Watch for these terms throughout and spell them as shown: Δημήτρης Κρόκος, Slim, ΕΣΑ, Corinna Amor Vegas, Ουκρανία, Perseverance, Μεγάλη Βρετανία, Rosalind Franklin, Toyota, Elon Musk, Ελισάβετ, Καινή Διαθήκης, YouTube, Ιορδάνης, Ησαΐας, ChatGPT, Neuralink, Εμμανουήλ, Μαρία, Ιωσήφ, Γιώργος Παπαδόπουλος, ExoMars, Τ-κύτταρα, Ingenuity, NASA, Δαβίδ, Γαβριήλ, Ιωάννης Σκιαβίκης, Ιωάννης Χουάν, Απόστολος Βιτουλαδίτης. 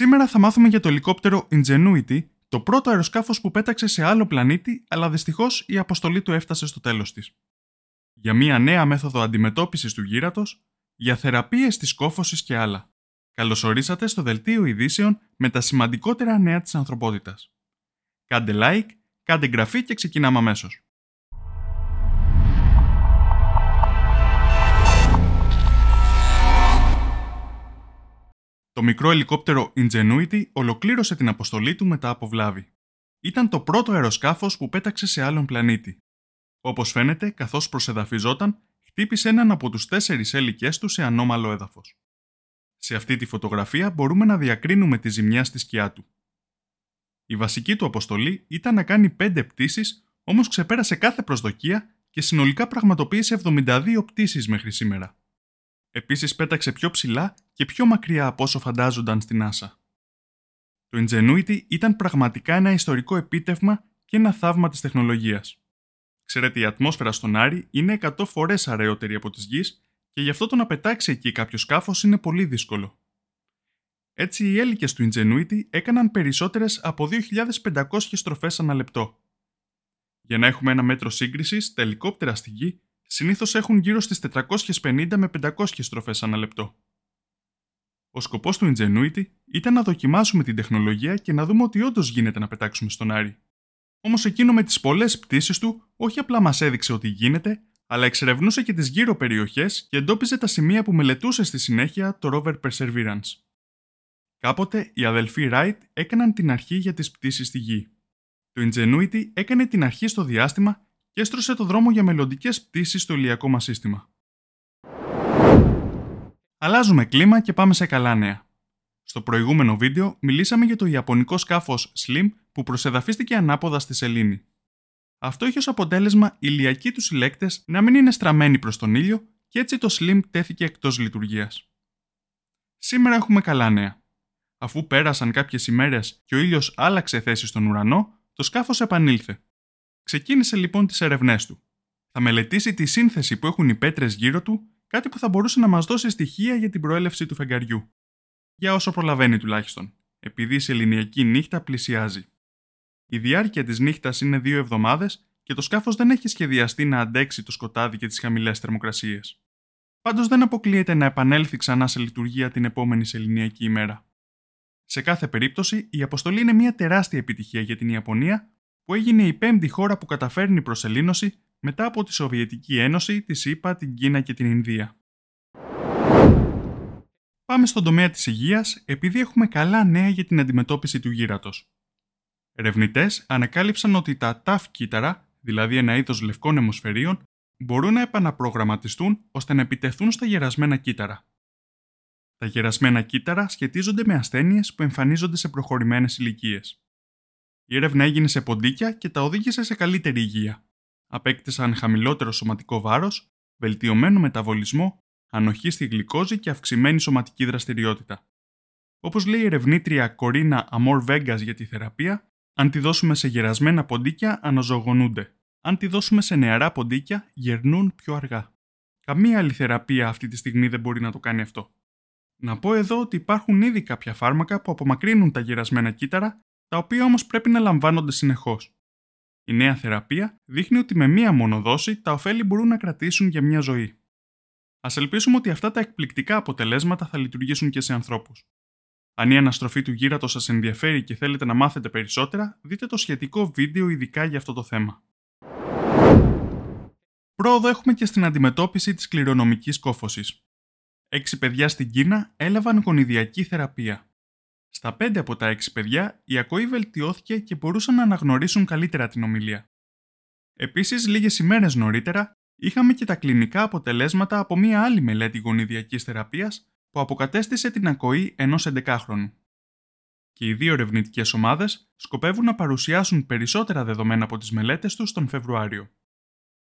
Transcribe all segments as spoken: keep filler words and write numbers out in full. Σήμερα θα μάθουμε για το ελικόπτερο Ingenuity, το πρώτο αεροσκάφος που πέταξε σε άλλο πλανήτη, αλλά δυστυχώς η αποστολή του έφτασε στο τέλος της. Για μια νέα μέθοδο αντιμετώπισης του γύρατος, για θεραπείες της κόφωσης και άλλα. Καλώς ορίσατε στο δελτίο ειδήσεων με τα σημαντικότερα νέα της ανθρωπότητας. Κάντε like, κάντε εγγραφή και ξεκινάμε αμέσως. Το μικρό ελικόπτερο Ingenuity ολοκλήρωσε την αποστολή του μετά από βλάβη. Ήταν το πρώτο αεροσκάφος που πέταξε σε άλλον πλανήτη. Όπως φαίνεται, καθώς προσεδαφιζόταν, χτύπησε έναν από τους τέσσερις έλικες του σε ανώμαλο έδαφος. Σε αυτή τη φωτογραφία μπορούμε να διακρίνουμε τη ζημιά στη σκιά του. Η βασική του αποστολή ήταν να κάνει πέντε πτήσεις, όμως ξεπέρασε κάθε προσδοκία και συνολικά πραγματοποίησε εβδομήντα δύο πτήσεις μέχρι σήμερα. Επίσης πέταξε πιο ψηλά και πιο μακριά από όσο φαντάζονταν στην NASA. Το Ingenuity ήταν πραγματικά ένα ιστορικό επίτευγμα και ένα θαύμα της τεχνολογίας. Ξέρετε, η ατμόσφαιρα στον Άρη είναι εκατό φορές αραιότερη από της Γης και γι' αυτό το να πετάξει εκεί κάποιο σκάφος είναι πολύ δύσκολο. Έτσι, οι έλικες του Ingenuity έκαναν περισσότερες από δύο χιλιάδες πεντακόσιες στροφές ανά λεπτό. Για να έχουμε ένα μέτρο σύγκρισης, τα ελικόπτερα στη Γη συνήθως έχουν γύρω στις τετρακόσιες πενήντα με πεντακόσιες στροφές ανά λεπτό. Ο σκοπός του Ingenuity ήταν να δοκιμάσουμε την τεχνολογία και να δούμε ότι όντως γίνεται να πετάξουμε στον Άρη. Όμως εκείνο με τις πολλές πτήσεις του όχι απλά μας έδειξε ότι γίνεται, αλλά εξερευνούσε και τις γύρω περιοχές και εντόπιζε τα σημεία που μελετούσε στη συνέχεια το rover Perseverance. Κάποτε οι αδελφοί Wright έκαναν την αρχή για τις πτήσεις στη Γη. Το Ingenuity έκανε την αρχή στο διάστημα και έστρωσε το δρόμο για μελλοντικές πτήσεις στο ηλιακό μας σύστημα. Αλλάζουμε κλίμα και πάμε σε καλά νέα. Στο προηγούμενο βίντεο μιλήσαμε για το ιαπωνικό σκάφος Slim που προσεδαφίστηκε ανάποδα στη σελήνη. Αυτό είχε ως αποτέλεσμα οι ηλιακοί τους συλλέκτες να μην είναι στραμμένοι προς τον ήλιο και έτσι το Slim τέθηκε εκτός λειτουργίας. Σήμερα έχουμε καλά νέα. Αφού πέρασαν κάποιες ημέρες και ο ήλιος άλλαξε θέση στον ουρανό, το σκάφος επανήλθε. Ξεκίνησε λοιπόν τις ερευνές του. Θα μελετήσει τη σύνθεση που έχουν οι πέτρες γύρω του, κάτι που θα μπορούσε να μας δώσει στοιχεία για την προέλευση του φεγγαριού. Για όσο προλαβαίνει τουλάχιστον, επειδή η σεληνιακή νύχτα πλησιάζει. Η διάρκεια της νύχτας είναι δύο εβδομάδες και το σκάφος δεν έχει σχεδιαστεί να αντέξει το σκοτάδι και τις χαμηλές θερμοκρασίες. Πάντως δεν αποκλείεται να επανέλθει ξανά σε λειτουργία την επόμενη σεληνιακή ημέρα. Σε κάθε περίπτωση, η αποστολή είναι μια τεράστια επιτυχία για την Ιαπωνία, που έγινε η πέμπτη χώρα που καταφέρνει προσελήνωση μετά από τη Σοβιετική Ένωση, τη ΗΠΑ, την Κίνα και την Ινδία. Πάμε στον τομέα της υγείας, επειδή έχουμε καλά νέα για την αντιμετώπιση του γύρατος. Ερευνητές ανακάλυψαν ότι τα ταφ κύτταρα, δηλαδή ένα είδος λευκών αιμοσφαιρίων, μπορούν να επαναπρογραμματιστούν ώστε να επιτεθούν στα γερασμένα κύτταρα. Τα γερασμένα κύτταρα σχετίζονται με ασθένειες που εμφανίζονται σε προχωρημένες ηλικίες. Η έρευνα έγινε σε ποντίκια και τα οδήγησε σε καλύτερη υγεία. Απέκτησαν χαμηλότερο σωματικό βάρος, βελτιωμένο μεταβολισμό, ανοχή στη γλυκόζη και αυξημένη σωματική δραστηριότητα. Όπως λέει η ερευνήτρια Corinna Amor Vegas για τη θεραπεία, αν τη δώσουμε σε γερασμένα ποντίκια, αναζωογονούνται. Αν τη δώσουμε σε νεαρά ποντίκια, γερνούν πιο αργά. Καμία άλλη θεραπεία αυτή τη στιγμή δεν μπορεί να το κάνει αυτό. Να πω εδώ ότι υπάρχουν ήδη κάποια φάρμακα που απομακρύνουν τα γερασμένα κύτταρα, τα οποία όμως πρέπει να λαμβάνονται συνεχώς. Η νέα θεραπεία δείχνει ότι με μία μόνο δόση τα ωφέλη μπορούν να κρατήσουν για μια ζωή. Ας ελπίσουμε ότι αυτά τα εκπληκτικά αποτελέσματα θα λειτουργήσουν και σε ανθρώπους. Αν η αναστροφή του γύρατος σας ενδιαφέρει και θέλετε να μάθετε περισσότερα, δείτε το σχετικό βίντεο ειδικά για αυτό το θέμα. Πρόοδο έχουμε και στην αντιμετώπιση της κληρονομικής κόφωσης. Έξι παιδιά στην Κίνα έλαβαν γονιδιακή θεραπεία. Στα πέντε από τα έξι παιδιά, η ακοή βελτιώθηκε και μπορούσαν να αναγνωρίσουν καλύτερα την ομιλία. Επίσης, λίγες ημέρες νωρίτερα, είχαμε και τα κλινικά αποτελέσματα από μία άλλη μελέτη γονιδιακής θεραπείας που αποκατέστησε την ακοή ενός εντεκάχρονου. Και οι δύο ερευνητικές ομάδες σκοπεύουν να παρουσιάσουν περισσότερα δεδομένα από τις μελέτες τους τον Φεβρουάριο.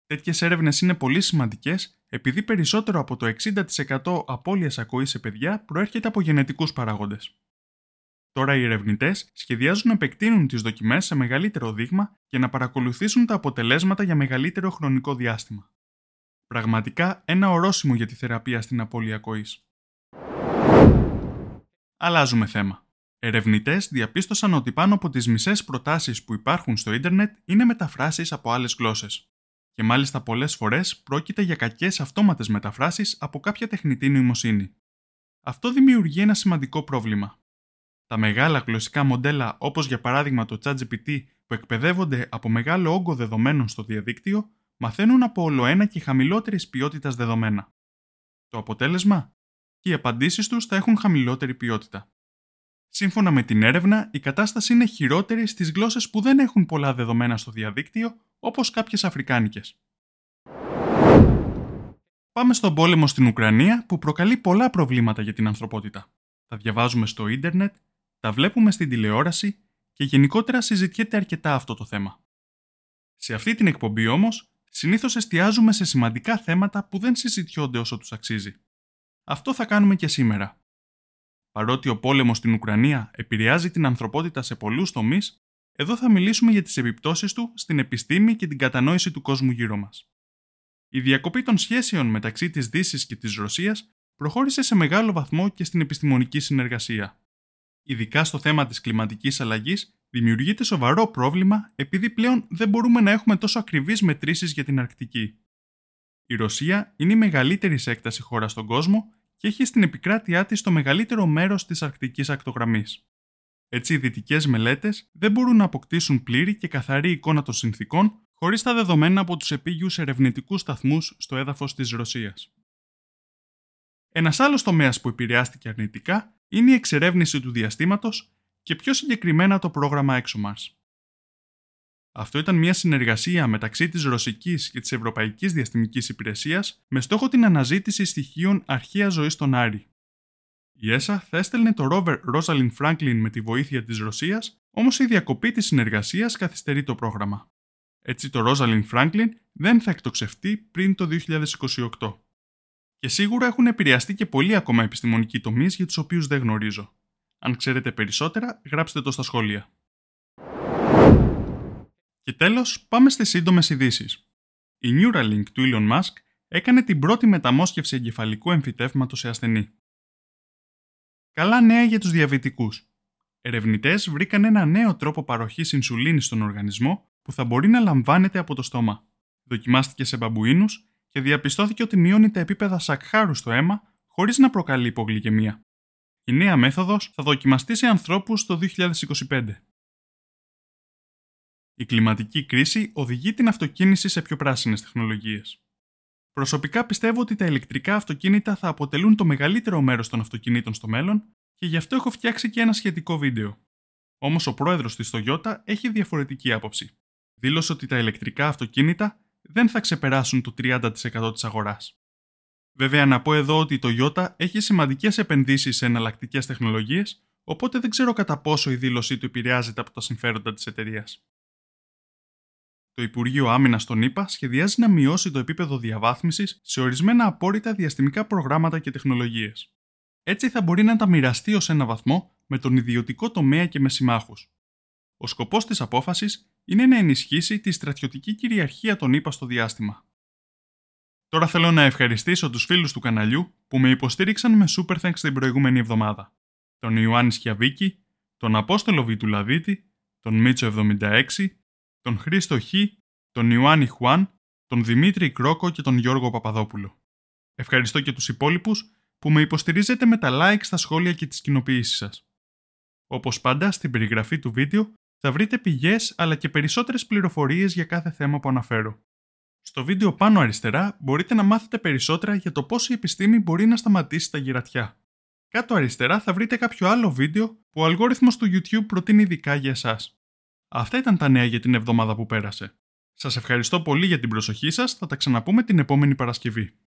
Τέτοιες έρευνες είναι πολύ σημαντικές, επειδή περισσότερο από το εξήντα τοις εκατό απώλειας ακοής σε παιδιά προέρχεται από γενετικούς παράγοντες. Τώρα οι ερευνητές σχεδιάζουν να επεκτείνουν τις δοκιμές σε μεγαλύτερο δείγμα και να παρακολουθήσουν τα αποτελέσματα για μεγαλύτερο χρονικό διάστημα. Πραγματικά ένα ορόσημο για τη θεραπεία στην απώλεια ακοής. Αλλάζουμε θέμα. Ερευνητές διαπίστωσαν ότι πάνω από τις μισές προτάσεις που υπάρχουν στο ίντερνετ είναι μεταφράσεις από άλλες γλώσσες. Και μάλιστα πολλές φορές πρόκειται για κακές αυτόματες μεταφράσεις από κάποια τεχνητή νοημοσύνη. Αυτό δημιουργεί ένα σημαντικό πρόβλημα. Τα μεγάλα γλωσσικά μοντέλα, όπως για παράδειγμα το ChatGPT, που εκπαιδεύονται από μεγάλο όγκο δεδομένων στο διαδίκτυο, μαθαίνουν από ολοένα και χαμηλότερης ποιότητας δεδομένα. Το αποτέλεσμα? Και οι απαντήσεις τους θα έχουν χαμηλότερη ποιότητα. Σύμφωνα με την έρευνα, η κατάσταση είναι χειρότερη στις γλώσσες που δεν έχουν πολλά δεδομένα στο διαδίκτυο, όπως κάποιες αφρικάνικες. Πάμε στον πόλεμο στην Ουκρανία, που προκαλεί πολλά προβλήματα για την ανθρωπότητα. Τα διαβάζουμε στο ίντερνετ, τα βλέπουμε στην τηλεόραση και γενικότερα συζητιέται αρκετά αυτό το θέμα. Σε αυτή την εκπομπή όμως, συνήθως εστιάζουμε σε σημαντικά θέματα που δεν συζητιόνται όσο τους αξίζει. Αυτό θα κάνουμε και σήμερα. Παρότι ο πόλεμος στην Ουκρανία επηρεάζει την ανθρωπότητα σε πολλούς τομείς, εδώ θα μιλήσουμε για τις επιπτώσεις του στην επιστήμη και την κατανόηση του κόσμου γύρω μας. Η διακοπή των σχέσεων μεταξύ της Δύσης και της Ρωσίας προχώρησε σε μεγάλο βαθμό και στην επιστημονική συνεργασία. Ειδικά στο θέμα της κλιματικής αλλαγής δημιουργείται σοβαρό πρόβλημα επειδή πλέον δεν μπορούμε να έχουμε τόσο ακριβείς μετρήσεις για την Αρκτική. Η Ρωσία είναι η μεγαλύτερη σε έκταση χώρα στον κόσμο και έχει στην επικράτειά της το μεγαλύτερο μέρος της αρκτικής ακτογραμμής. Έτσι, οι δυτικές μελέτες δεν μπορούν να αποκτήσουν πλήρη και καθαρή εικόνα των συνθήκων χωρίς τα δεδομένα από τους επίγειους ερευνητικούς σταθμούς στο έδαφος της Ρωσίας. Ένας άλλος τομέας που επηρεάστηκε αρνητικά είναι η εξερεύνηση του διαστήματος και πιο συγκεκριμένα το πρόγραμμα ExoMars. Αυτό ήταν μια συνεργασία μεταξύ της Ρωσικής και της Ευρωπαϊκής Διαστημικής Υπηρεσίας με στόχο την αναζήτηση στοιχείων αρχαίας ζωής στον Άρη. Η ΕΣΑ θα έστελνε το ρόβερ Rosalind Franklin με τη βοήθεια της Ρωσίας, όμως η διακοπή της συνεργασίας καθυστερεί το πρόγραμμα. Έτσι το Rosalind Franklin δεν θα εκτοξευτεί πριν το δύο χιλιάδες είκοσι οκτώ. Και σίγουρα έχουν επηρεαστεί και πολλοί ακόμα επιστημονικοί τομείς για τους οποίους δεν γνωρίζω. Αν ξέρετε περισσότερα, γράψτε το στα σχόλια. Και τέλος, πάμε στις σύντομες ειδήσεις. Η Neuralink του Elon Musk έκανε την πρώτη μεταμόσχευση εγκεφαλικού εμφυτεύματος σε ασθενή. Καλά νέα για τους διαβητικούς. Ερευνητές βρήκαν ένα νέο τρόπο παροχής ινσουλίνης στον οργανισμό που θα μπορεί να λαμβάνεται από το στόμα. Δοκιμάστηκε σε μπαμπουίνους και διαπιστώθηκε ότι μειώνει τα επίπεδα σακχάρου στο αίμα χωρίς να προκαλεί υπογλυκαιμία. Η νέα μέθοδος θα δοκιμαστεί σε ανθρώπους το δύο χιλιάδες είκοσι πέντε. Η κλιματική κρίση οδηγεί την αυτοκίνηση σε πιο πράσινες τεχνολογίες. Προσωπικά πιστεύω ότι τα ηλεκτρικά αυτοκίνητα θα αποτελούν το μεγαλύτερο μέρος των αυτοκινήτων στο μέλλον και γι' αυτό έχω φτιάξει και ένα σχετικό βίντεο. Όμως ο πρόεδρος της Toyota έχει διαφορετική άποψη. Δήλωσε ότι τα ηλεκτρικά αυτοκίνητα δεν θα ξεπεράσουν το τριάντα τοις εκατό της αγοράς. Βέβαια, να πω εδώ ότι η Toyota έχει σημαντικές επενδύσεις σε εναλλακτικές τεχνολογίες, οπότε δεν ξέρω κατά πόσο η δήλωσή του επηρεάζεται από τα συμφέροντα της εταιρείας. Το Υπουργείο Άμυνας των ΗΠΑ σχεδιάζει να μειώσει το επίπεδο διαβάθμισης σε ορισμένα απόρριτα διαστημικά προγράμματα και τεχνολογίες. Έτσι θα μπορεί να τα μοιραστεί ως ένα βαθμό με τον ιδιωτικό τομέα και με συμμάχους. Ο σκοπός της απόφασης είναι να ενισχύσει τη στρατιωτική κυριαρχία των ΗΠΑ στο διάστημα. Τώρα θέλω να ευχαριστήσω τους φίλους του καναλιού που με υποστήριξαν με Super Thanks την προηγούμενη εβδομάδα. Τον Ιωάννη Σκιαβίκη, τον Απόστολο Βιτουλαδίτη, τον Μίτσο εβδομήντα έξι, τον Χρήστο Χ, τον Ιωάννη Χουάν, τον Δημήτρη Κρόκο και τον Γιώργο Παπαδόπουλο. Ευχαριστώ και τους υπόλοιπους που με υποστηρίζετε με τα like, στα σχόλια και τις κοινοποιήσεις σας. Όπως πάντα, στην περιγραφή του βίντεο θα βρείτε πηγές αλλά και περισσότερες πληροφορίες για κάθε θέμα που αναφέρω. Στο βίντεο πάνω αριστερά μπορείτε να μάθετε περισσότερα για το πώς η επιστήμη μπορεί να σταματήσει τα γυρατιά. Κάτω αριστερά θα βρείτε κάποιο άλλο βίντεο που ο αλγόριθμος του YouTube προτείνει ειδικά για εσάς. Αυτά ήταν τα νέα για την εβδομάδα που πέρασε. Σας ευχαριστώ πολύ για την προσοχή σας, θα τα ξαναπούμε την επόμενη Παρασκευή.